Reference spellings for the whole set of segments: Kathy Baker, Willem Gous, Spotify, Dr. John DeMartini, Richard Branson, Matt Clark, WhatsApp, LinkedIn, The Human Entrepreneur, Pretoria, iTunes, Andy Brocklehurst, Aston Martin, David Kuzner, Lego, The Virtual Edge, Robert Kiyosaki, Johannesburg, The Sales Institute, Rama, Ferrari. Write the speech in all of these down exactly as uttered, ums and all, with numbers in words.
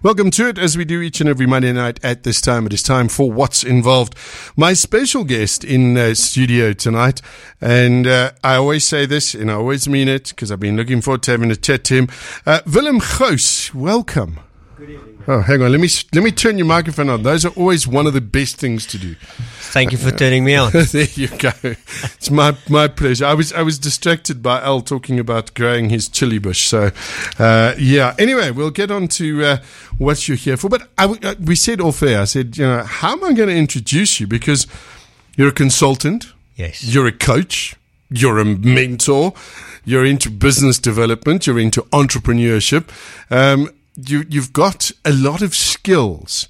Welcome to it, as we do each and every Monday night at this time. It is time for What's Involved. My special guest in uh, studio tonight, and uh, I always say this, and I always mean it, because I've been looking forward to having a chat to him. Uh, Willem Gous, welcome. Good evening. Oh, hang on. Let me let me turn your microphone on. Those are always one of the best things to do. Thank you for turning me on. There you go. It's my my pleasure. I was I was distracted by Al talking about growing his chili bush. So, uh, yeah. Anyway, we'll get on to uh, what you're here for. But I, we said off air, I said, you know, how am I going to introduce you? Because you're a consultant. Yes. You're a coach. You're a mentor. You're into business development. You're into entrepreneurship. Um You, you've got a lot of skills,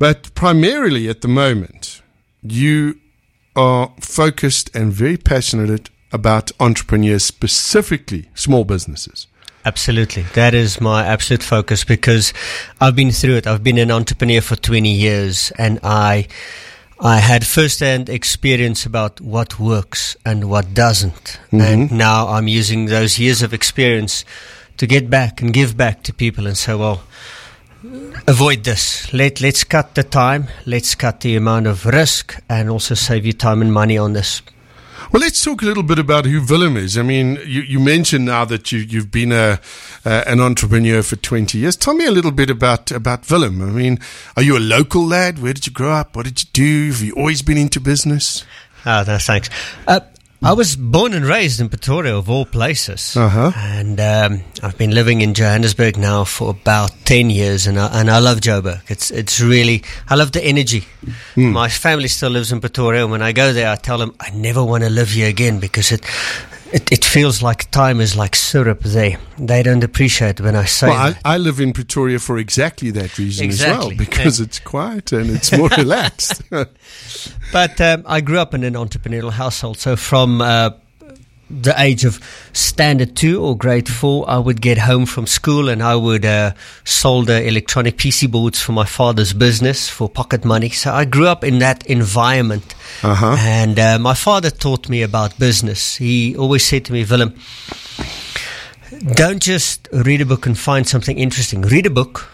but primarily at the moment, you are focused and very passionate about entrepreneurs, specifically small businesses. Absolutely. That is my absolute focus because I've been through it. I've been an entrepreneur for twenty years and I I had first-hand experience about what works and what doesn't. Mm-hmm. And now I'm using those years of experience to get back and give back to people and say, well, avoid this. Let, let's cut the time. Let's cut the amount of risk and also save you time and money on this. Well, let's talk a little bit about who Willem is. I mean, you, you mentioned now that you, you've been a, uh, an entrepreneur for twenty years. Tell me a little bit about, about Willem. I mean, are you a local lad? Where did you grow up? What did you do? Have you always been into business? Oh, no, thanks. Uh, I was born and raised in Pretoria, of all places, uh-huh. and um, I've been living in Johannesburg now for about ten years, and I, and I love Joburg. It's it's really, I love the energy. Mm. My family still lives in Pretoria, and when I go there, I tell them I never want to live here again because it it, it feels like time is like syrup there. They don't appreciate when I say well, that. I, I live in Pretoria for exactly that reason exactly. as well, because and it's quiet and it's more relaxed. But um, I grew up in an entrepreneurial household, so from uh, the age of standard two or grade four, I would get home from school and I would uh, solder electronic P C boards for my father's business for pocket money. So I grew up in that environment, uh-huh. and uh, my father taught me about business. He always said to me, Willem, don't just read a book and find something interesting. Read a book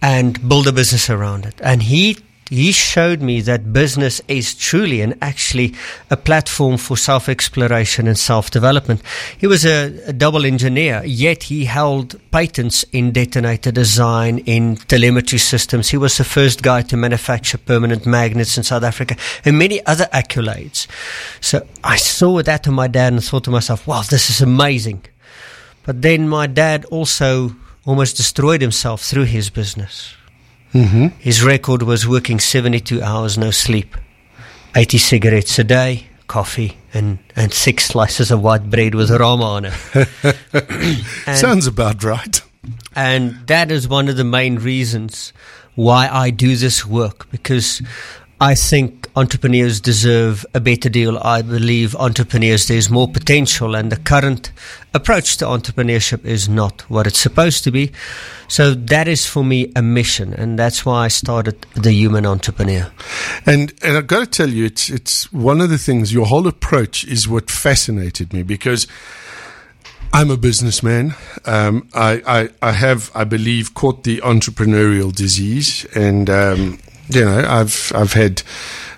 and build a business around it. And he He showed me that business is truly and actually a platform for self-exploration and self-development. He was a, a double engineer, yet he held patents in detonator design, in telemetry systems. He was the first guy to manufacture permanent magnets in South Africa and many other accolades. So I saw that in my dad and thought to myself, wow, this is amazing. But then my dad also almost destroyed himself through his business. Mm-hmm. His record was working seventy-two hours, no sleep, eighty cigarettes a day, coffee, and, and six slices of white bread with rama on it. Sounds about right. And that is one of the main reasons why I do this work, because I think entrepreneurs deserve a better deal. I believe entrepreneurs, there's more potential, and the current approach to entrepreneurship is not what it's supposed to be. So that is for me a mission, and that's why I started The Human Entrepreneur. And and I've got to tell you, it's it's one of the things, your whole approach is what fascinated me, because I'm a businessman. Um, I, I, I have, I believe, caught the entrepreneurial disease, and um you know, I've I've had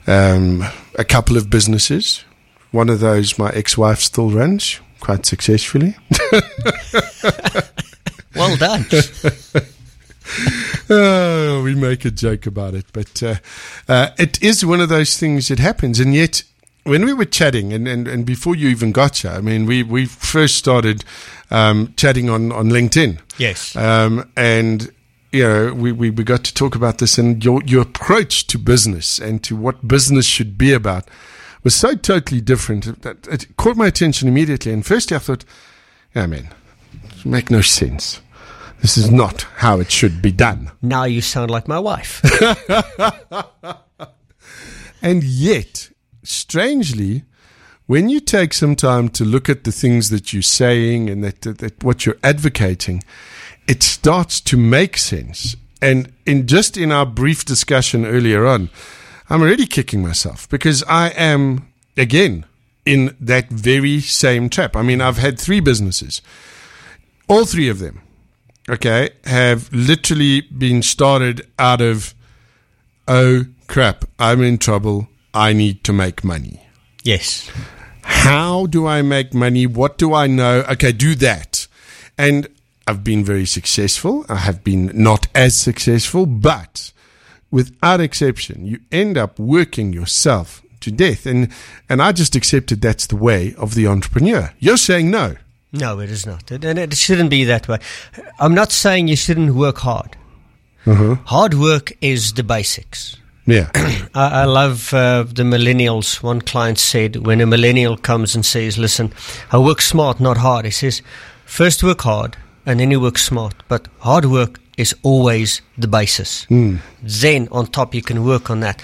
um, a couple of businesses. One of those, my ex-wife still runs quite successfully. Well done. Oh, we make a joke about it, but uh, uh, it is one of those things that happens. And yet, when we were chatting, and, and, and before you even got here, I mean, we, we first started um, chatting on, on LinkedIn. Yes. Um, and you know, we, we, we got to talk about this, and your, your approach to business and to what business should be about was so totally different that it caught my attention immediately. And firstly, I thought, yeah, man, it makes no sense. This is not how it should be done. Now you sound like my wife. And yet, strangely, when you take some time to look at the things that you're saying and that, that, that what you're advocating, it starts to make sense. And in just in our brief discussion earlier on, I'm already kicking myself because I am, again, in that very same trap. I mean, I've had three businesses, all three of them okay, have literally been started out of, oh, crap, I'm in trouble. I need to make money. Yes. How do I make money? What do I know? Okay, do that. And I've been very successful. I have been not as successful, but without exception, you end up working yourself to death. And and I just accepted that's the way of the entrepreneur. You're saying no. No, it is not. And it shouldn't be that way. I'm not saying you shouldn't work hard. Mm-hmm. Hard work is the basics. Yeah. I, I love uh, the millennials. One client said, when a millennial comes and says, listen, I work smart, not hard. He says, first work hard and then you work smart. But hard work is always the basis. Mm. Then on top you can work on that.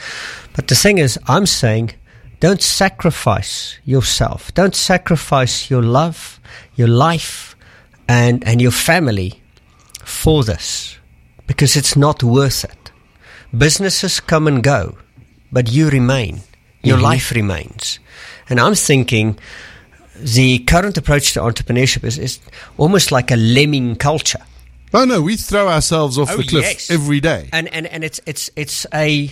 But the thing is, I'm saying don't sacrifice yourself. Don't sacrifice your love, your life, and, and your family for this because it's not worth it. Businesses come and go, but you remain. Your mm-hmm. life remains. And I'm thinking the current approach to entrepreneurship is, is almost like a lemming culture. Oh, no, we throw ourselves off oh, the cliff yes. every day. And and, and it's it's it's a,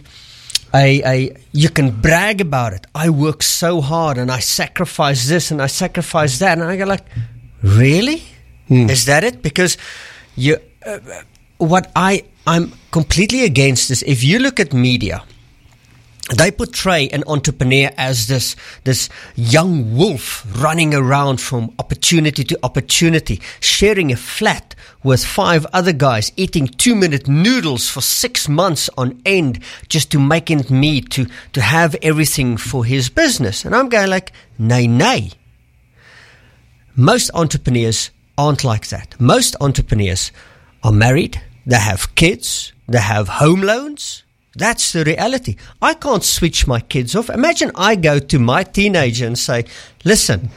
a, a – you can brag about it. I work so hard and I sacrifice this and I sacrifice that. And I go like, really? Mm. Is that it? Because you uh, what I – I'm completely against this. If you look at media, they portray an entrepreneur as this this young wolf running around from opportunity to opportunity, sharing a flat with five other guys, eating two-minute noodles for six months on end just to make ends meet, to, to have everything for his business. And I'm going like, nay, nay. Most entrepreneurs aren't like that. Most entrepreneurs are married. They have kids. They have home loans. That's the reality. I can't switch my kids off. Imagine I go to my teenager and say, listen,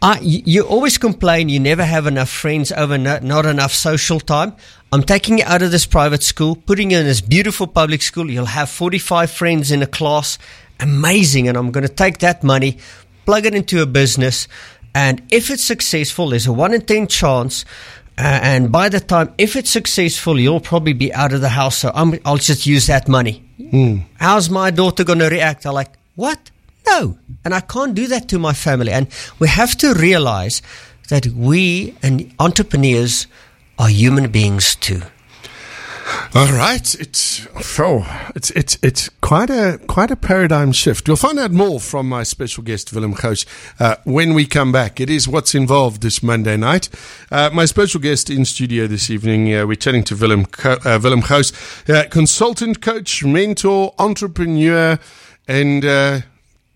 I, you always complain you never have enough friends over, not enough social time. I'm taking you out of this private school, putting you in this beautiful public school. You'll have forty-five friends in a class. Amazing. And I'm going to take that money, plug it into a business. And if it's successful, there's a one in ten chance. Uh, and by the time, if it's successful, you'll probably be out of the house. So I'm, I'll just use that money. Mm. How's my daughter going to react? I'm like, what? No. And I can't do that to my family. And we have to realize that we and entrepreneurs are human beings too. All right. It's oh, it's it's it's quite a quite a paradigm shift. You'll find out more from my special guest Willem Gous uh, when we come back. It is What's Involved this Monday night. Uh, my special guest in studio this evening. Uh, we're chatting to Willem uh, Willem Gous, uh, consultant, coach, mentor, entrepreneur, and uh,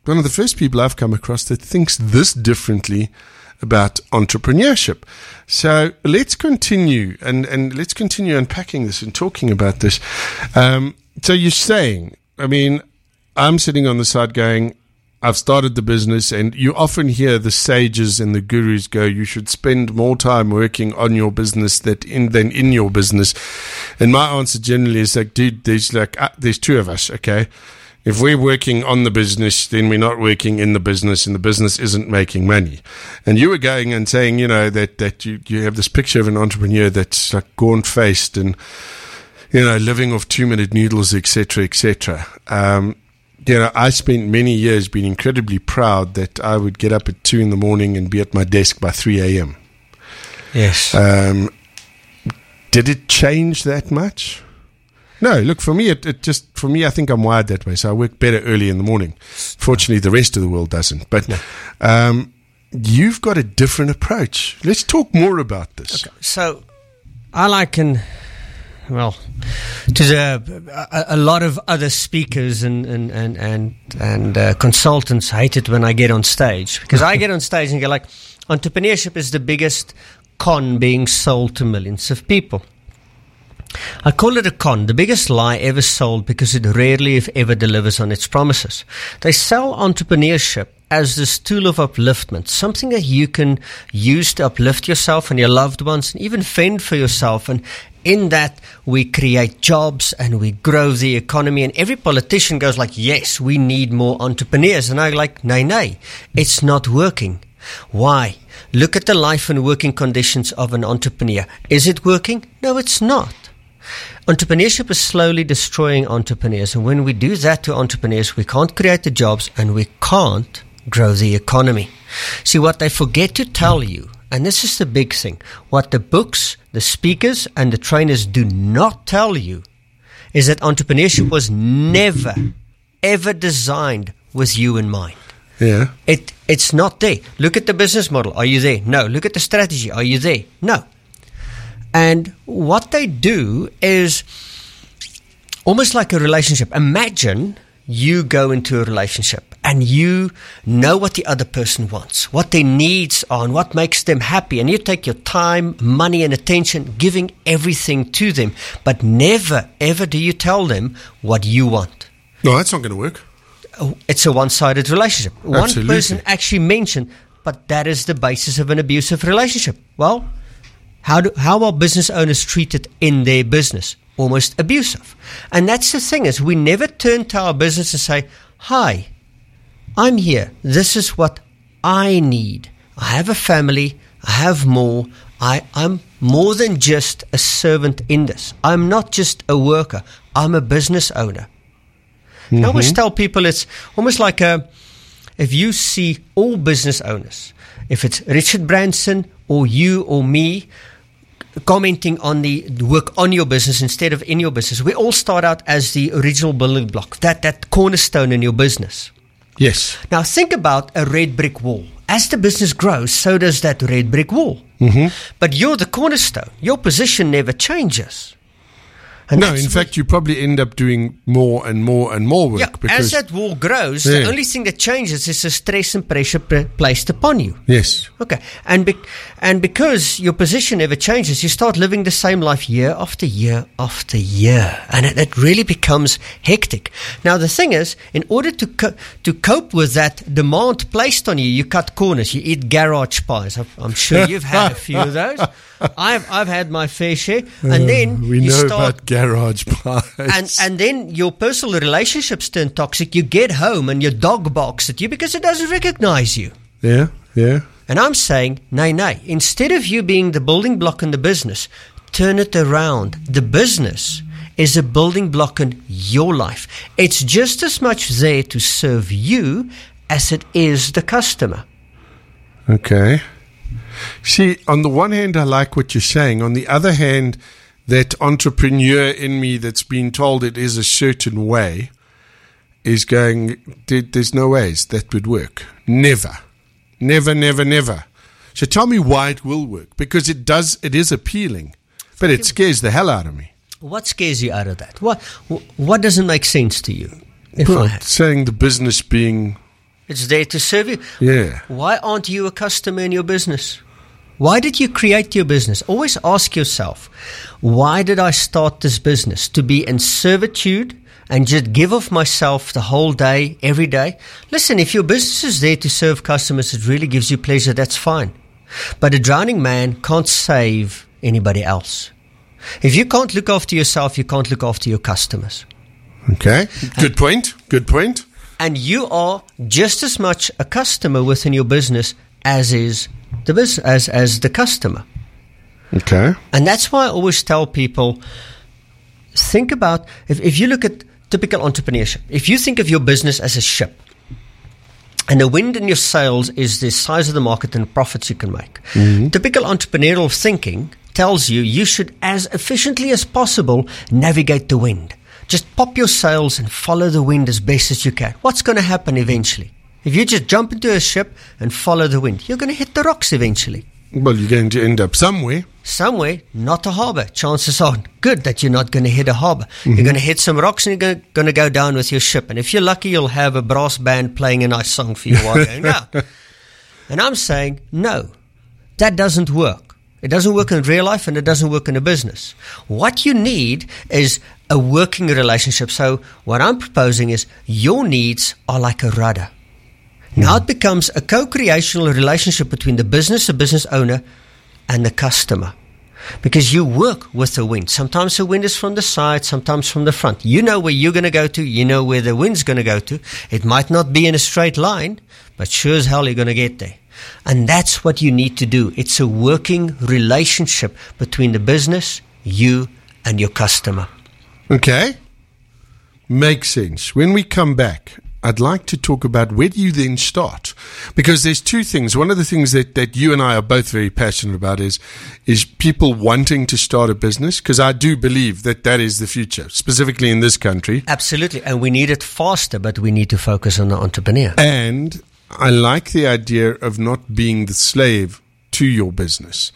one of the first people I've come across that thinks this differently about entrepreneurship. So let's continue and, and let's continue unpacking this and talking about this. Um, so you're saying, I mean, I'm sitting on the side going, I've started the business, and you often hear the sages and the gurus go, you should spend more time working on your business that in, than in your business. And my answer generally is like, dude, there's like, uh, there's two of us. Okay. If we're working on the business, then we're not working in the business, and the business isn't making money. And you were going and saying, you know, that, that you, you have this picture of an entrepreneur that's like gaunt-faced and, you know, living off two-minute noodles, et cetera, et cetera. Um, you know, I spent many years being incredibly proud that I would get up at two in the morning and be at my desk by three a.m. Yes. Um, did it change that much? No, look, for me, it, it just, for me, I think I'm wired that way. So I work better early in the morning. Fortunately, the rest of the world doesn't. But no. um, you've got a different approach. Let's talk more about this. Okay. So I liken, well, to the, a, a lot of other speakers and, and, and, and, and uh, consultants hate it when I get on stage. Because I get on stage and go like, entrepreneurship is the biggest con being sold to millions of people. I call it a con, the biggest lie ever sold, because it rarely, if ever, delivers on its promises. They sell entrepreneurship as this tool of upliftment, something that you can use to uplift yourself and your loved ones, and even fend for yourself. And in that, we create jobs and we grow the economy. And every politician goes like, yes, we need more entrepreneurs. And I'm like, nay, nay, it's not working. Why? Look at the life and working conditions of an entrepreneur. Is it working? No, it's not. Entrepreneurship is slowly destroying entrepreneurs, and when we do that to entrepreneurs, we can't create the jobs and we can't grow the economy. See, what they forget to tell you, and this is the big thing, what the books, the speakers, and the trainers do not tell you is that entrepreneurship was never, ever designed with you in mind. Yeah. It It's not there. Look at the business model. Are you there? No. Look at the strategy. Are you there? No. And what they do is almost like a relationship. Imagine you go into a relationship and you know what the other person wants, what their needs are, and what makes them happy. And you take your time, money, and attention, giving everything to them. But never, ever do you tell them what you want. No, that's not going to work. It's a one-sided relationship. Absolutely. One person actually mentioned, but that is the basis of an abusive relationship. Well, How do, how are business owners treated in their business? Almost abusive. And that's the thing, is we never turn to our business and say, hi, I'm here. This is what I need. I have a family. I have more. I, I'm more than just a servant in this. I'm not just a worker. I'm a business owner. Mm-hmm. I always tell people it's almost like a, if you see all business owners, if it's Richard Branson or you or me, commenting on the work on your business instead of in your business. We all start out as the original building block, that that cornerstone in your business. Yes. Now think about a red brick wall. As the business grows, so does that red brick wall. Mm-hmm. But you're the cornerstone. Your position never changes. And no, in fact, you probably end up doing more and more and more work. Yeah, because as that wall grows, yeah. The only thing that changes is the stress and pressure pre- placed upon you. Yes. Okay. And be- and because your position never changes, you start living the same life year after year after year. And it, it really becomes hectic. Now, the thing is, in order to, co- to cope with that demand placed on you, you cut corners. You eat garage pies. I'm sure you've had a few of those. I've I've had my fair share. And then uh, we you know start... About garage pies. And and then your personal relationships turn toxic. You get home and your dog barks at you because it doesn't recognize you. Yeah, yeah. And I'm saying, nay, nay. Instead of you being the building block in the business, turn it around. The business is a building block in your life. It's just as much there to serve you as it is the customer. Okay. See, on the one hand, I like what you're saying. On the other hand, that entrepreneur in me that's been told it is a certain way is going, there's no ways that would work. Never. Never, never, never. So tell me why it will work. Because it does, it is appealing, but it scares the hell out of me. What scares you out of that? What What doesn't make sense to you? If well, I saying the business being... It's there to serve you. Yeah. Why aren't you a customer in your business? Why did you create your business? Always ask yourself, why did I start this business? To be in servitude and just give of myself the whole day, every day? Listen, if your business is there to serve customers, it really gives you pleasure, that's fine. But a drowning man can't save anybody else. If you can't look after yourself, you can't look after your customers. Okay. Good and point. Good point. And you are just as much a customer within your business as is the bus- as as the customer. Okay. And that's why I always tell people, think about, if, if you look at typical entrepreneurship, if you think of your business as a ship, and the wind in your sails is the size of the market and the profits you can make. Mm-hmm. Typical entrepreneurial thinking tells you you should, as efficiently as possible, navigate the wind. Just pop your sails and follow the wind as best as you can. What's going to happen eventually? If you just jump into a ship and follow the wind, you're going to hit the rocks eventually. Well, you're going to end up somewhere. Somewhere, not a harbour. Chances are good that you're not going to hit a harbour. Mm-hmm. You're going to hit some rocks and you're going to go down with your ship. And if you're lucky, you'll have a brass band playing a nice song for you while going down. And I'm saying, no, that doesn't work. It doesn't work in real life and it doesn't work in a business. What you need is a working relationship. So what I'm proposing is your needs are like a rudder. Mm-hmm. Now it becomes a co-creational relationship between the business, the business owner, and the customer. Because you work with the wind. Sometimes the wind is from the side, sometimes from the front. You know where you're going to go to. You know where the wind's going to go to. It might not be in a straight line, but sure as hell you're going to get there. And that's what you need to do. It's a working relationship between the business, you, and your customer. Okay. Makes sense. When we come back, I'd like to talk about where do you then start? Because there's two things. One of the things that, that you and I are both very passionate about is, is people wanting to start a business, because I do believe that that is the future, specifically in this country. Absolutely. And we need it faster, but we need to focus on the entrepreneur. And I like the idea of not being the slave to your business.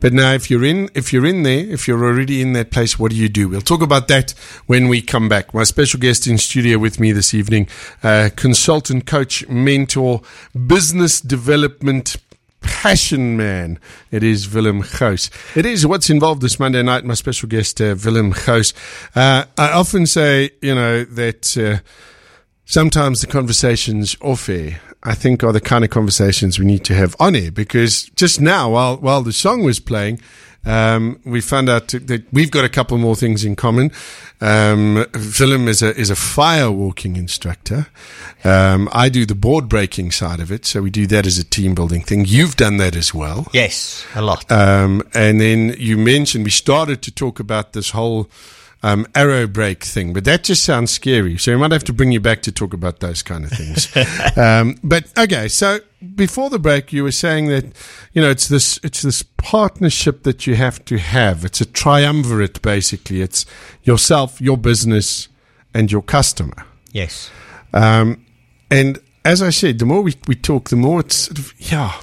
But now if you're in, if you're in there, if you're already in that place, what do you do? We'll talk about that when we come back. My special guest in studio with me this evening, uh, consultant, coach, mentor, business development passion man. It is Willem Gous. It is What's Involved this Monday night. My special guest, uh, Willem Gous. Uh, I often say, you know, that, uh, sometimes the conversations off air, I think, are the kind of conversations we need to have on air, because just now, while while the song was playing, um, we found out that we've got a couple more things in common. Um, Willem is a is a fire walking instructor. Um, I do the board breaking side of it, so we do that as a team building thing. You've done that as well. Yes, a lot. Um, and then you mentioned we started to talk about this whole Um, arrow break thing, but that just sounds scary. So we might have to bring you back to talk about those kind of things. um, but okay, so before the break, you were saying that, you know, it's this it's this partnership that you have to have. It's a triumvirate, basically. It's yourself, your business, and your customer. Yes. Um, and as I said, the more we we talk, the more it's sort of, yeah,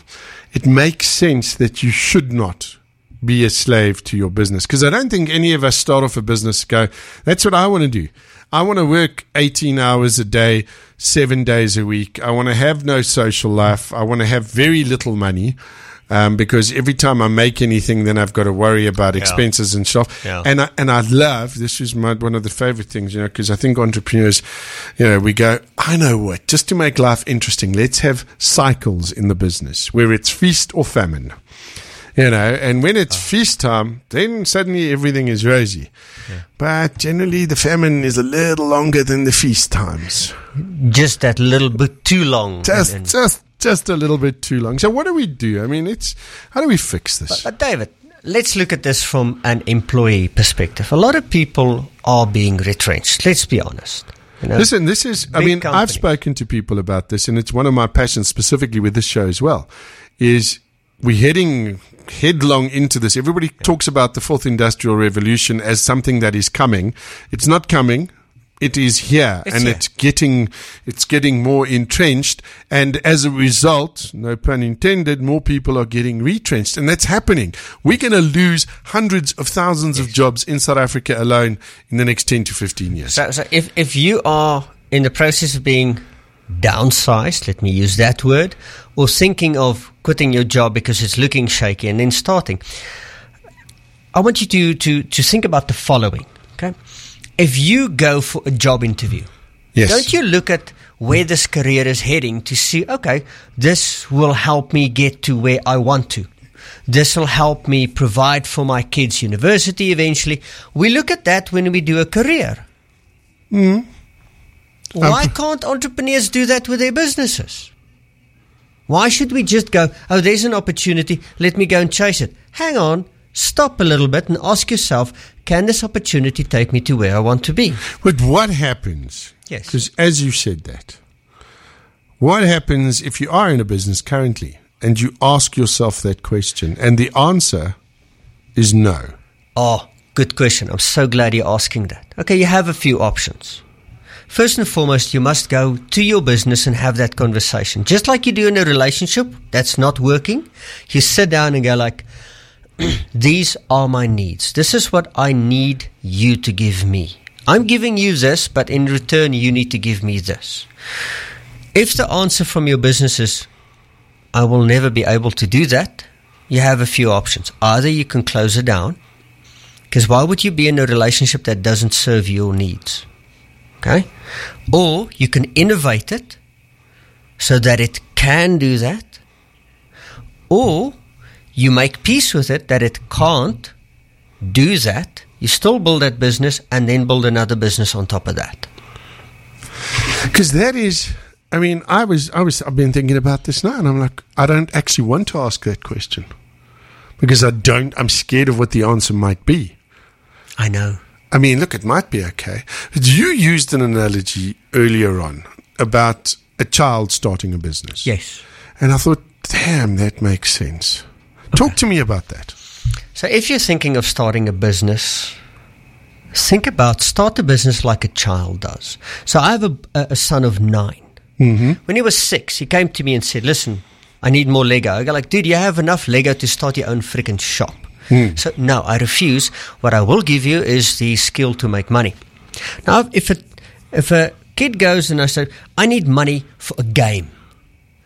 it makes sense that you should not be a slave to your business, because I don't think any of us start off a business and go, that's what I want to do. I want to work eighteen hours a day, seven days a week. I want to have no social life. I want to have very little money, um, because every time I make anything, then I've got to worry about expenses yeah. and stuff. Yeah. And I, and I love, this is my, one of the favorite things, you know, because I think entrepreneurs, you know, we go, I know what, just to make life interesting, let's have cycles in the business where it's feast or famine. You know, and when it's oh. feast time, then suddenly everything is rosy. Yeah. But generally the famine is a little longer than the feast times. Just that little bit too long. Just, and, and just, just a little bit too long. So what do we do? I mean, it's, how do we fix this? But, but David, let's look at this from an employee perspective. A lot of people are being retrenched. Let's be honest. You know, listen, this is, I mean, company. I've spoken to people about this, and it's one of my passions specifically with this show as well, is we're heading headlong into this. Everybody talks about the fourth industrial revolution as something that is coming. It's not coming. It is here, it's and here. it's getting it's getting more entrenched. And as a result, no pun intended, more people are getting retrenched. And that's happening. We're going to lose hundreds of thousands yes. of jobs in South Africa alone in the next ten to fifteen years. So, so if, if you are in the process of being downsized, let me use that word, or thinking of quitting your job because it's looking shaky and then starting, I want you to to, to think about the following. Okay, if you go for a job interview, yes. don't you look at where this career is heading to see, okay, this will help me get to where I want to. This will help me provide for my kids' university eventually. We look at that when we do a career. Mm. Why can't entrepreneurs do that with their businesses? Why should we just go, oh, there's an opportunity, let me go and chase it? Hang on, stop a little bit and ask yourself, can this opportunity take me to where I want to be? But what happens? Yes. Because as you said that, what happens if you are in a business currently and you ask yourself that question and the answer is no? Oh, good question. I'm so glad you're asking that. Okay, you have a few options. First and foremost, you must go to your business and have that conversation. Just like you do in a relationship that's not working, you sit down and go like, these are my needs. This is what I need you to give me. I'm giving you this, but in return, you need to give me this. If the answer from your business is, I will never be able to do that, you have a few options. Either you can close it down, because why would you be in a relationship that doesn't serve your needs? Okay, or you can innovate it so that it can do that, or you make peace with it that it can't do that. You still build that business and then build another business on top of that. Because that is, I mean, I was, I was, I've been thinking about this now, and I'm like, I don't actually want to ask that question because I don't. I'm scared of what the answer might be. I know. I mean, look, it might be okay. But you used an analogy earlier on about a child starting a business. Yes. And I thought, damn, that makes sense. Okay. Talk to me about that. So if you're thinking of starting a business, think about start a business like a child does. So I have a, a son of nine. Mm-hmm. When he was six, he came to me and said, listen, I need more Lego. I go like, dude, you have enough Lego to start your own freaking shop. Mm. So no, I refuse. What I will give you is the skill to make money. Now, if a, if a kid goes and I say, I need money for a game,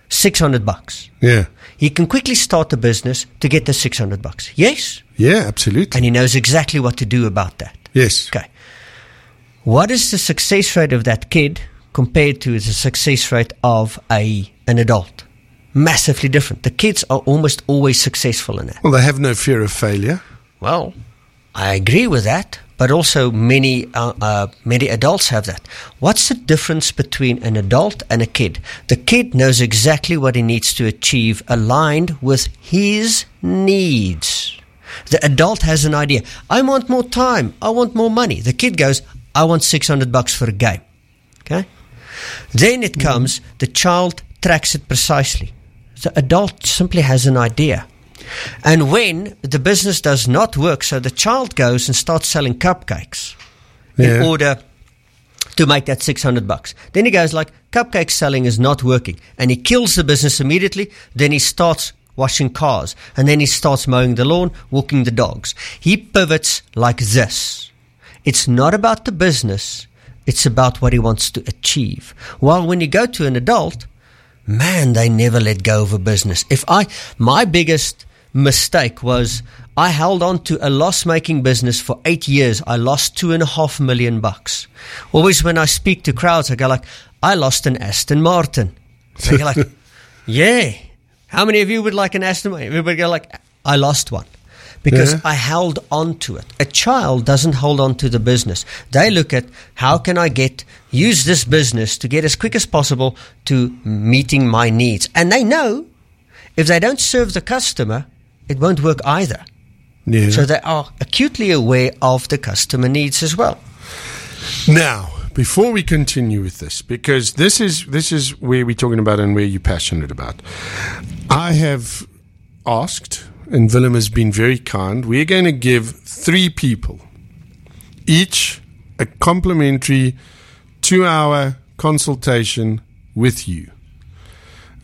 six hundred bucks. Yeah. He can quickly start a business to get the six hundred bucks. Yes? Yeah, absolutely. And he knows exactly what to do about that. Yes. Okay. What is the success rate of that kid compared to the success rate of a an adult? Massively different. The kids are almost always successful in that. Well, they have no fear of failure. Well, I agree with that, but also many uh, uh, many adults have that. What's the difference between an adult and a kid? The kid knows exactly what he needs to achieve, aligned with his needs. The adult has an idea. I want more time. I want more money. The kid goes, I want six hundred bucks for a game. Okay? Then it comes, the child tracks it precisely. The adult simply has an idea. And when the business does not work, so the child goes and starts selling cupcakes yeah. in order to make that six hundred bucks. Then he goes like, cupcake selling is not working. And he kills the business immediately. Then he starts washing cars. And then he starts mowing the lawn, walking the dogs. He pivots like this. It's not about the business. It's about what he wants to achieve. While when you go to an adult, man, they never let go of a business. If I, my biggest mistake was I held on to a loss-making business for eight years. I lost two and a half million bucks. Always when I speak to crowds, I go like, I lost an Aston Martin. They go like, yeah. How many of you would like an Aston Martin? Everybody go like, I lost one because yeah. I held on to it. A child doesn't hold on to the business. They look at how can I get use this business to get as quick as possible to meeting my needs. And they know if they don't serve the customer, it won't work either. Yeah. So they are acutely aware of the customer needs as well. Now, before we continue with this, because this is this is where we're talking about and where you're passionate about, I have asked, and Willem has been very kind, we're going to give three people each a complimentary two-hour consultation with you.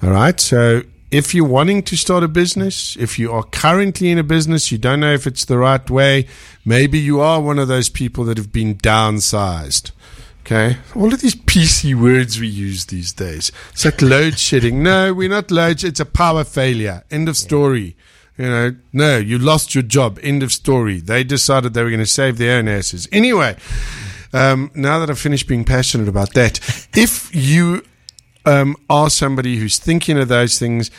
All right, so if you're wanting to start a business, if you are currently in a business, you don't know if it's the right way, maybe you are one of those people that have been downsized. Okay, all of these P C words we use these days. It's like load shedding. No, we're not load shedding. It's a power failure. End of story. You know, no, you lost your job. End of story. They decided they were going to save their own asses. Anyway, um, now that I've finished being passionate about that, if you um, are somebody who's thinking of those things,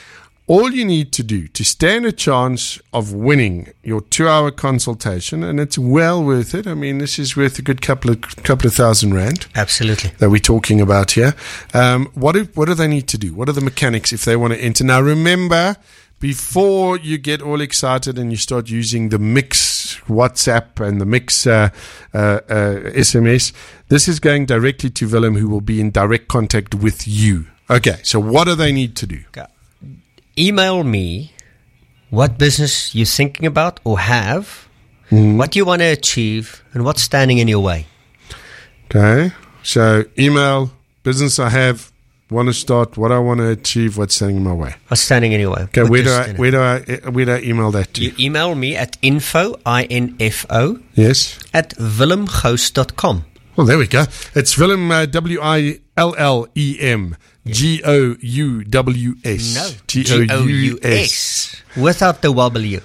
all you need to do to stand a chance of winning your two-hour consultation, and it's well worth it. I mean, this is worth a good couple of couple of thousand rand. Absolutely. That we're talking about here. Um, what do what do they need to do? What are the mechanics if they want to enter? Now, remember, before you get all excited and you start using the Mix WhatsApp and the Mix uh, uh, uh, S M S, this is going directly to Willem, who will be in direct contact with you. Okay, so what do they need to do? Okay. Email me what business you're thinking about or have, mm. what you want to achieve, and what's standing in your way. Okay. So email, business I have, want to start, what I want to achieve, what's standing in my way. What's standing in your way. Okay. Where do, I, where, do I, where do I where do I email that to? You email me at info, I N F O, yes, at willem gous dot com. Well, there we go. It's Willem, uh, W I L L E M. G O U W S. No, G O U S. Without the W.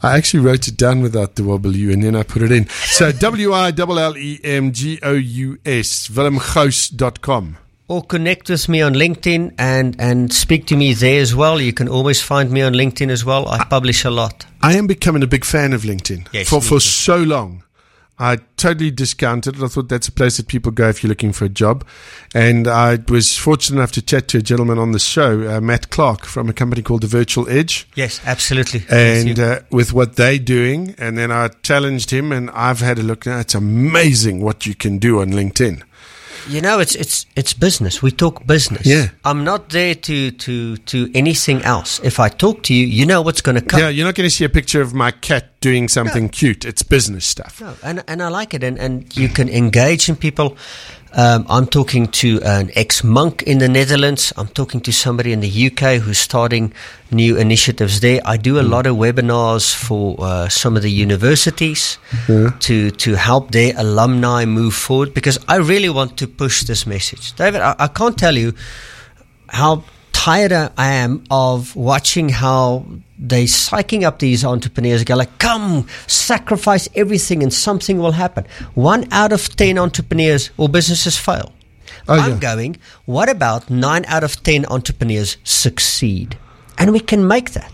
I actually wrote it down without the W and then I put it in. So W I L L E M G O U S, willem gous dot com. Or connect with me on LinkedIn and, and speak to me there as well. You can always find me on LinkedIn as well. I publish a lot. I am becoming a big fan of LinkedIn yes, for, for so long. I totally discounted it. I thought that's a place that people go if you're looking for a job. And I was fortunate enough to chat to a gentleman on the show, uh, Matt Clark, from a company called The Virtual Edge. Yes, absolutely. And uh, with what they're doing. And then I challenged him, and I've had a look now. It's amazing what you can do on LinkedIn. You know, it's it's it's business. We talk business. Yeah. I'm not there to, to, to anything else. If I talk to you, you know what's going to come. Yeah, you're not going to see a picture of my cat doing something no. cute. It's business stuff. No, and and I like it. And, and you can engage in people. Um, I'm talking to an ex-monk in the Netherlands. I'm talking to somebody in the U K who's starting new initiatives there. I do a lot of webinars for uh, some of the universities yeah. to, to help their alumni move forward, because I really want to push this message. David, I, I can't tell you how tired I am of watching how they're psyching up these entrepreneurs. Go like, come, sacrifice everything and something will happen. One out of ten entrepreneurs or businesses fail. Oh, I'm yeah. going, what about nine out of ten entrepreneurs succeed? And we can make that.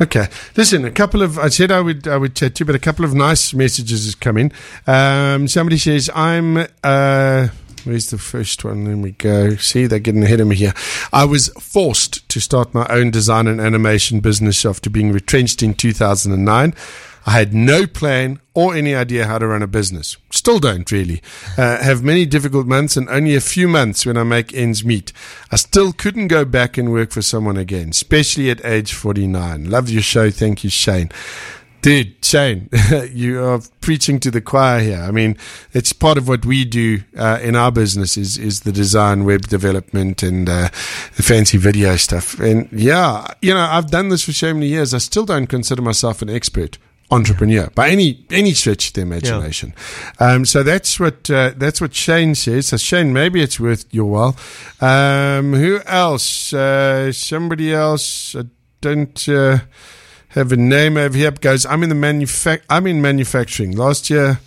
Okay. Listen, a couple of, I said I would I would chat to you, but a couple of nice messages has come in. Um, somebody says, I'm... Uh, where's the first one? There we go. See, they're getting ahead of me here. I was forced to start my own design and animation business after being retrenched in two thousand nine. I had no plan or any idea how to run a business. Still don't really. Uh, have many difficult months and only a few months when I make ends meet. I still couldn't go back and work for someone again, especially at age forty-nine. Love your show. Thank you, Shane. Dude, Shane, you are preaching to the choir here. I mean, it's part of what we do uh, in our business is, is the design, web development, and uh, the fancy video stuff. And yeah, you know, I've done this for so many years. I still don't consider myself an expert entrepreneur by any any stretch of the imagination. Yeah. Um, so that's what uh, that's what Shane says. So Shane, maybe it's worth your while. Um, who else? Uh, somebody else. I don't. Uh, Have a name over here. Goes, I'm in the manufac- I'm in manufacturing. Last year,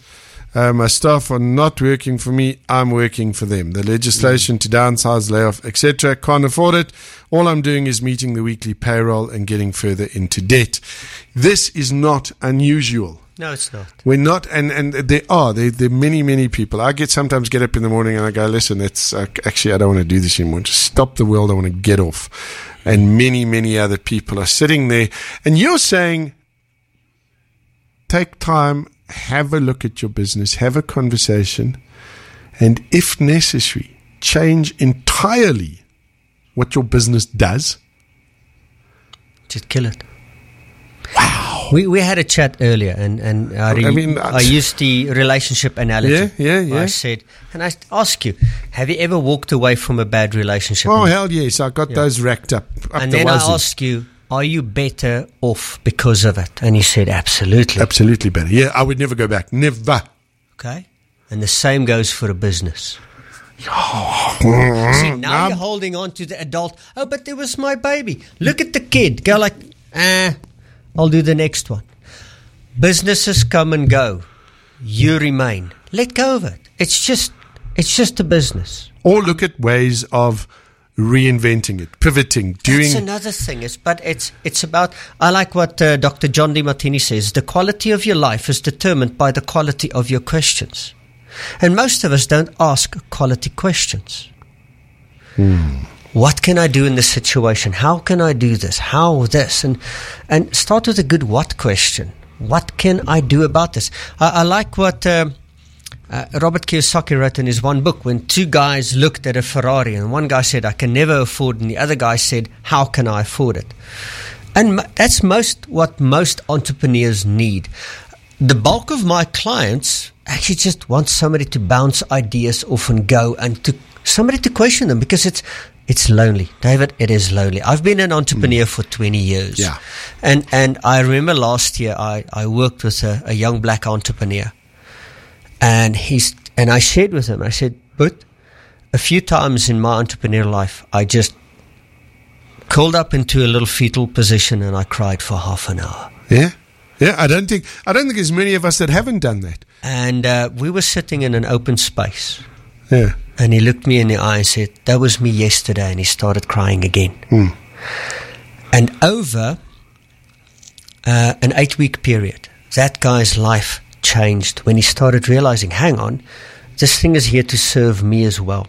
uh, my staff are not working for me. I'm working for them. The legislation to downsize, layoff, et cetera. Can't afford it. All I'm doing is meeting the weekly payroll and getting further into debt. This is not unusual. No, it's not. We're not, and, and there are there, there are many many people. I get sometimes get up in the morning and I go, listen, it's uh, actually I don't want to do this anymore. Just stop the world. I want to get off. And many many other people are sitting there, and you're saying, take time, have a look at your business, have a conversation, and if necessary, change entirely what your business does. Just kill it. Wow. We we had a chat earlier, and, and I, re- I, mean, I used the relationship analogy. Yeah, yeah, yeah. I said, and I asked you, have you ever walked away from a bad relationship? Oh, hell yes. I got yeah. those racked up. up and the then wazoo. I asked you, are you better off because of it? And you said, absolutely. Absolutely better. Yeah, I would never go back. Never. Okay. And the same goes for a business. See, now um, you're holding on to the adult. Oh, but there was my baby. Look at the kid. Go like, ah. I'll do the next one. Businesses come and go. You remain. Let go of it. It's just it's just a business. Or look at ways of reinventing it, pivoting, doing. That's another thing. It's, but it's it's about, I like what uh, Doctor John DeMartini says, the quality of your life is determined by the quality of your questions. And most of us don't ask quality questions. Hmm. What can I do in this situation? How can I do this? How this? And and start with a good what question. What can I do about this? I, I like what um, uh, Robert Kiyosaki wrote in his one book, when two guys looked at a Ferrari and one guy said, I can never afford it, and the other guy said, how can I afford it? And m- that's most what most entrepreneurs need. The bulk of my clients actually just want somebody to bounce ideas off and go, and to somebody to question them, because it's It's lonely. David, it is lonely. I've been an entrepreneur for twenty years. Yeah. And and I remember last year I, I worked with a, a young black entrepreneur. And he's and I shared with him, I said, but a few times in my entrepreneurial life, I just curled up into a little fetal position and I cried for half an hour. Yeah. Yeah, I don't think I don't think there's many of us that haven't done that. And uh, we were sitting in an open space. Yeah. And he looked me in the eye and said, that was me yesterday. And he started crying again. Mm. And over uh, an eight-week period, that guy's life changed when he started realizing, hang on, this thing is here to serve me as well.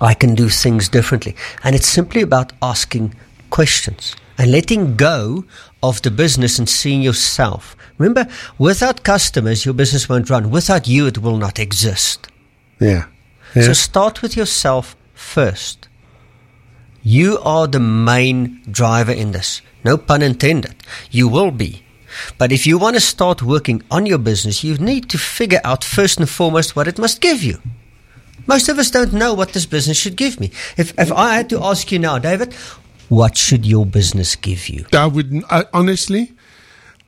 I can do things differently. And it's simply about asking questions and letting go of the business and seeing yourself. Remember, without customers, your business won't run. Without you, it will not exist. Yeah. yeah. So start with yourself first. You are the main driver in this. No pun intended. You will be. But if you want to start working on your business, you need to figure out first and foremost what it must give you. Most of us don't know what this business should give me. If if I had to ask you now, David, what should your business give you? I would I, honestly,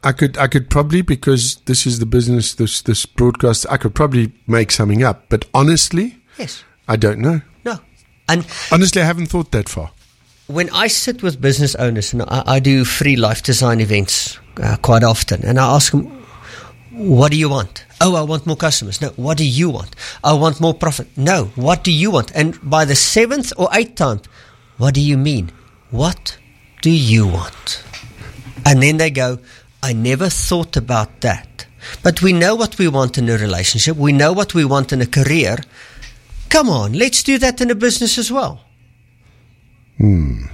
I could I could probably, because this is the business, this this broadcast, I could probably make something up. But honestly, yes, I don't know. No, and honestly, I haven't thought that far. When I sit with business owners, and I, I do free life design events uh, quite often, and I ask them, what do you want? Oh, I want more customers. No, what do you want? I want more profit. No, what do you want? And by the seventh or eighth time, what do you mean? What do you want? And then they go, I never thought about that. But we know what we want in a relationship. We know what we want in a career. Come on, let's do that in a business as well. Hmm.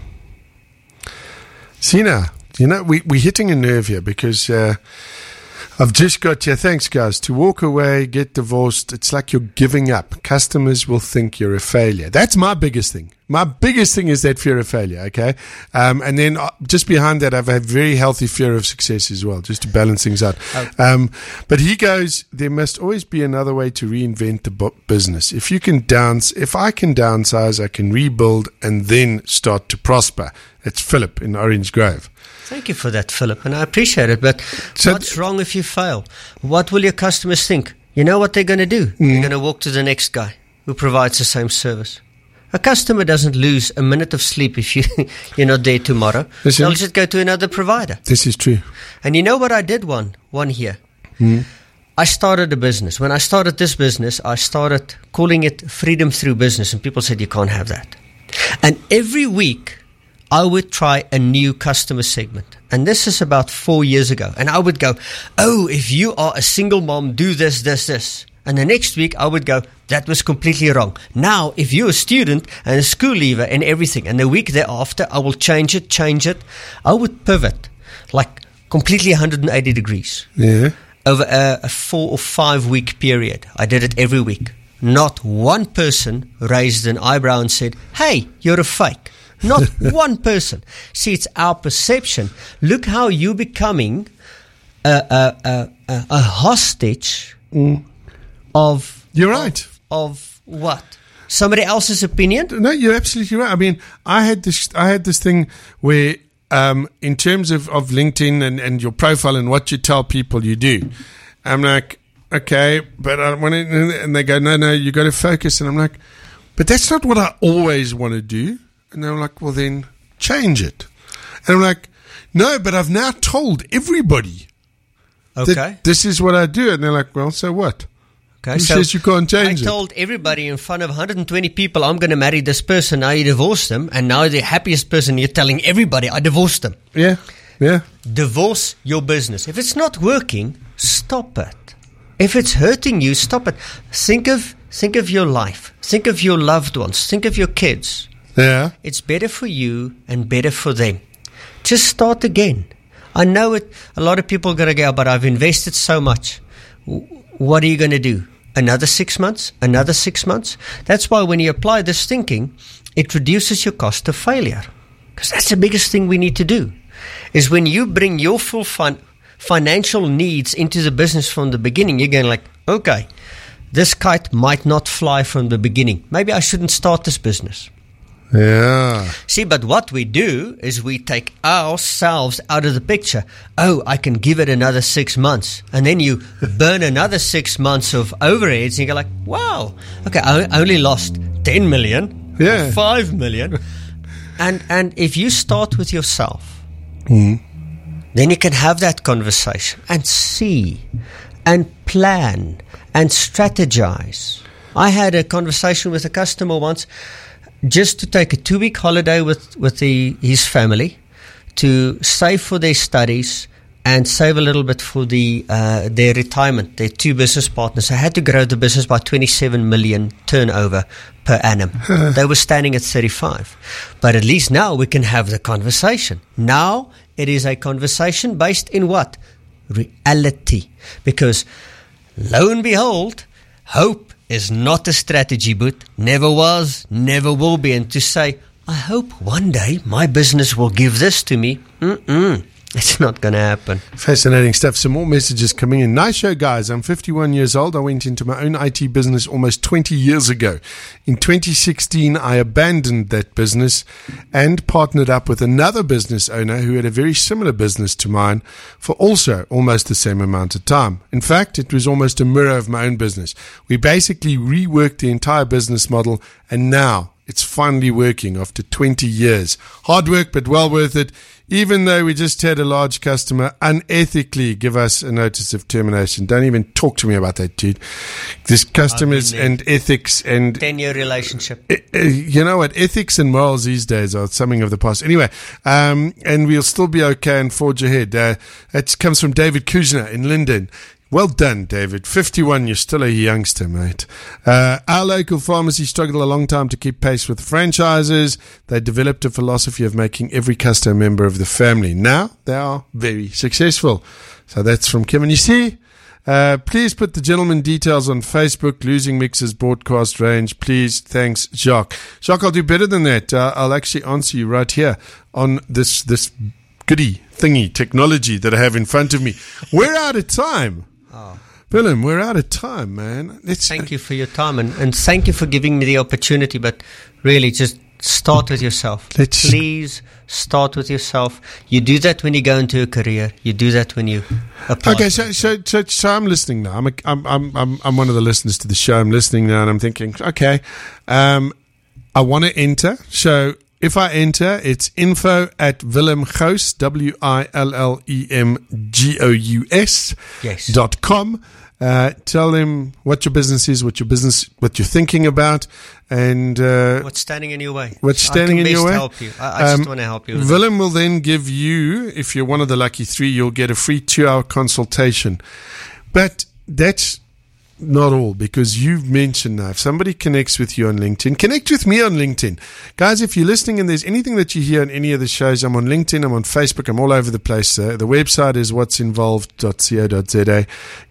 Sina, you know, we, we're hitting a nerve here because... Uh, I've just got here. Thanks, guys. To walk away, get divorced, it's like you're giving up. Customers will think you're a failure. That's my biggest thing. My biggest thing is that fear of failure, okay? Um, and then just behind that, I've had very healthy fear of success as well, just to balance things out. Um, but he goes, there must always be another way to reinvent the business. If you can downs, if I can downsize, I can rebuild and then start to prosper. That's Philip in Orange Grove. Thank you for that, Philip, and I appreciate it. But so what's wrong if you fail? What will your customers think? You know what they're going to do? Mm. They're going to walk to the next guy who provides the same service. A customer doesn't lose a minute of sleep if you, you're not there tomorrow. This They'll is, just go to another provider. This is true. And you know what I did one, one here? Mm. I started a business. When I started this business, I started calling it Freedom Through Business, and people said you can't have that. And every week... I would try a new customer segment. And this is about four years ago. And I would go, oh, if you are a single mom, do this, this, this. And the next week I would go, that was completely wrong. Now, if you're a student and a school leaver and everything, and the week thereafter, I will change it, change it. I would pivot like completely one hundred eighty degrees yeah. over a, a four or five week period. I did it every week. Not one person raised an eyebrow and said, hey, you're a fake. Not one person. See, it's our perception. Look how you're becoming a, a, a, a hostage mm. of You're of, right. Of what? Somebody else's opinion? No, you're absolutely right. I mean, I had this I had this thing where um, in terms of, of LinkedIn and, and your profile and what you tell people you do, I'm like, okay, but I want to, and they go, no, no, you got to focus. And I'm like, but that's not what I always want to do. And they were like, well, then change it. And I'm like, no, but I've now told everybody okay. that this is what I do. And they're like, well, so what? Okay, Who so says you can't change I it? I told everybody in front of one hundred twenty people, I'm going to marry this person. Now you divorce them. And now the happiest person, you're telling everybody, I divorced them. Yeah, yeah. Divorce your business. If it's not working, stop it. If it's hurting you, stop it. Think of, think of your life. Think of your loved ones. Think of your kids. Yeah. It's better for you and better for them. Just start again. I know it. A lot of people are going to go, but I've invested so much. W- what are you going to do? Another six months? Another six months? That's why when you apply this thinking, it reduces your cost of failure. Because that's the biggest thing we need to do, is when you bring your full fin- financial needs into the business from the beginning, you're going like, okay, this kite might not fly from the beginning. Maybe I shouldn't start this business. Yeah. See, but what we do is we take ourselves out of the picture. Oh, I can give it another six months. And then you burn another six months of overheads and you go like, wow, okay, I only lost ten million, yeah. five million. and and if you start with yourself, mm. then you can have that conversation and see and plan and strategize. I had a conversation with a customer once, just to take a two-week holiday with, with the, his family, to save for their studies and save a little bit for the uh, their retirement. Their two business partners. They had to grow the business by twenty-seven million turnover per annum. Huh. They were standing at thirty-five. But at least now we can have the conversation. Now it is a conversation based in what? Reality. Because lo and behold, hope is not a strategy, but never was, never will be. And to say, I hope one day my business will give this to me, mm-mm, it's not going to happen. Fascinating stuff. Some more messages coming in. Nice show, guys. I'm fifty-one years old. I went into my own I T business almost twenty years ago. In twenty sixteen, I abandoned that business and partnered up with another business owner who had a very similar business to mine for also almost the same amount of time. In fact, it was almost a mirror of my own business. We basically reworked the entire business model, and now it's finally working after twenty years. Hard work, but well worth it. Even though we just had a large customer unethically give us a notice of termination. Don't even talk to me about that, dude. This customers and ethics and ten-year relationship. Uh, uh, you know what? Ethics and morals these days are something of the past. Anyway, um, and we'll still be okay and forge ahead. Uh, that comes from David Kuzner in Linden. Well done, David. fifty-one, you're still a youngster, mate. Uh, our local pharmacy struggled a long time to keep pace with franchises. They developed a philosophy of making every customer a member of the family. Now they are very successful. So that's from Kim. And you see, uh, please put the gentleman details on Facebook, Losing Mixers broadcast range. Please, thanks, Jacques. Jacques, I'll do better than that. Uh, I'll actually answer you right here on this, this goody thingy technology that I have in front of me. We're out of time. Oh. Willem, we're out of time, man. Let's thank you for your time, and, and thank you for giving me the opportunity. But really, just start with yourself. Let's Please start with yourself. You do that when you go into a career. You do that when you apply. Okay, so so, so so I'm listening now. I'm, a, I'm I'm I'm I'm one of the listeners to the show. I'm listening now, and I'm thinking, okay, um, I want to enter. So if I enter, it's info at Willem Gous, W I L L E M G O U S yes. dot com. Uh, tell them what your business is, what your business, what you're thinking about, and uh, what's standing in your way. What's standing in your way? I can best help you. I, I um, just want to help you. Willem will then give you, if you're one of the lucky three, you'll get a free two-hour consultation. But that's not all, because you've mentioned now, if somebody connects with you on LinkedIn, connect with me on LinkedIn. Guys, if you're listening and there's anything that you hear on any of the shows, I'm on LinkedIn, I'm on Facebook, I'm all over the place. Uh, the website is what's involved dot co dot z a.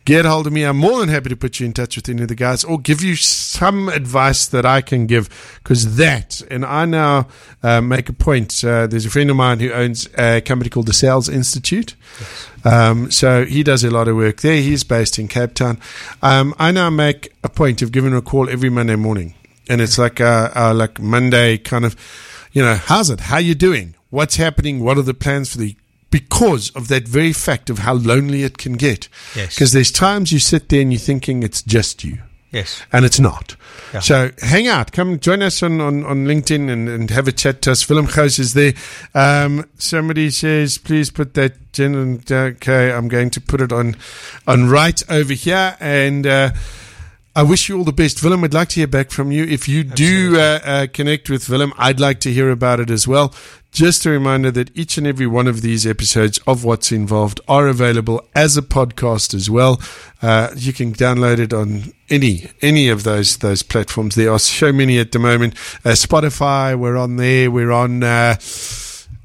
Get hold of me. I'm more than happy to put you in touch with any of the guys or give you some advice that I can give, because that, and I now uh, make a point. Uh, there's a friend of mine who owns a company called The Sales Institute. Yes. Um, so he does a lot of work there. He's based in Cape Town. Um, I now make a point of giving him a call every Monday morning, and it's like uh, uh, like Monday kind of, you know, how's it? How you doing? What's happening? What are the plans for the? Because of that very fact of how lonely it can get. Yes. Because there's times you sit there and you're thinking it's just you. Yes. And it's not. Yeah. So hang out. Come join us on, on, on LinkedIn and, and have a chat to us. Willem Gous is there. Um, somebody says, please put that in. Okay, I'm going to put it on, on right over here. And uh, I wish you all the best. Willem, I'd like to hear back from you. If you Absolutely. do uh, uh, connect with Willem, I'd like to hear about it as well. Just a reminder that each and every one of these episodes of What's Involved are available as a podcast as well. Uh, you can download it on any any of those those platforms. There are so many at the moment. Uh, Spotify, we're on there. We're on uh,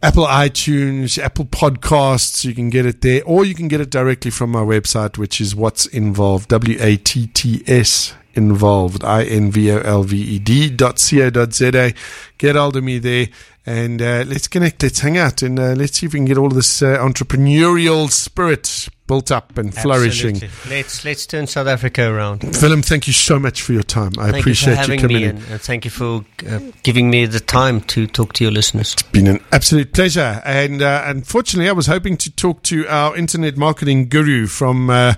Apple iTunes, Apple Podcasts. You can get it there, or you can get it directly from my website, which is What's Involved, W A T T S Involved, I N V O L V E D dot co dot za. Get hold of me there. And uh, let's connect, let's hang out, and uh, let's see if we can get all of this uh, entrepreneurial spirit built up and flourishing. Absolutely. Let's let's turn South Africa around. Willem, thank you so much for your time. I thank appreciate you, for having you coming me in. And, and thank you for uh, giving me the time to talk to your listeners. It's been an absolute pleasure. And uh, unfortunately, I was hoping to talk to our internet marketing guru from Uh,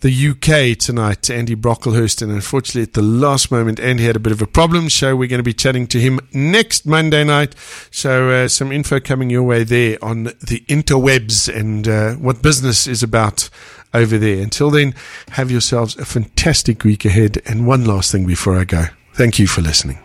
the U K tonight, Andy Brocklehurst, and unfortunately at the last moment Andy had a bit of a problem, so we're going to be chatting to him next Monday night. So uh, some info coming your way there on the interwebs and uh, what business is about over there. Until then, have yourselves a fantastic week ahead. And one last thing before I go, thank you for listening.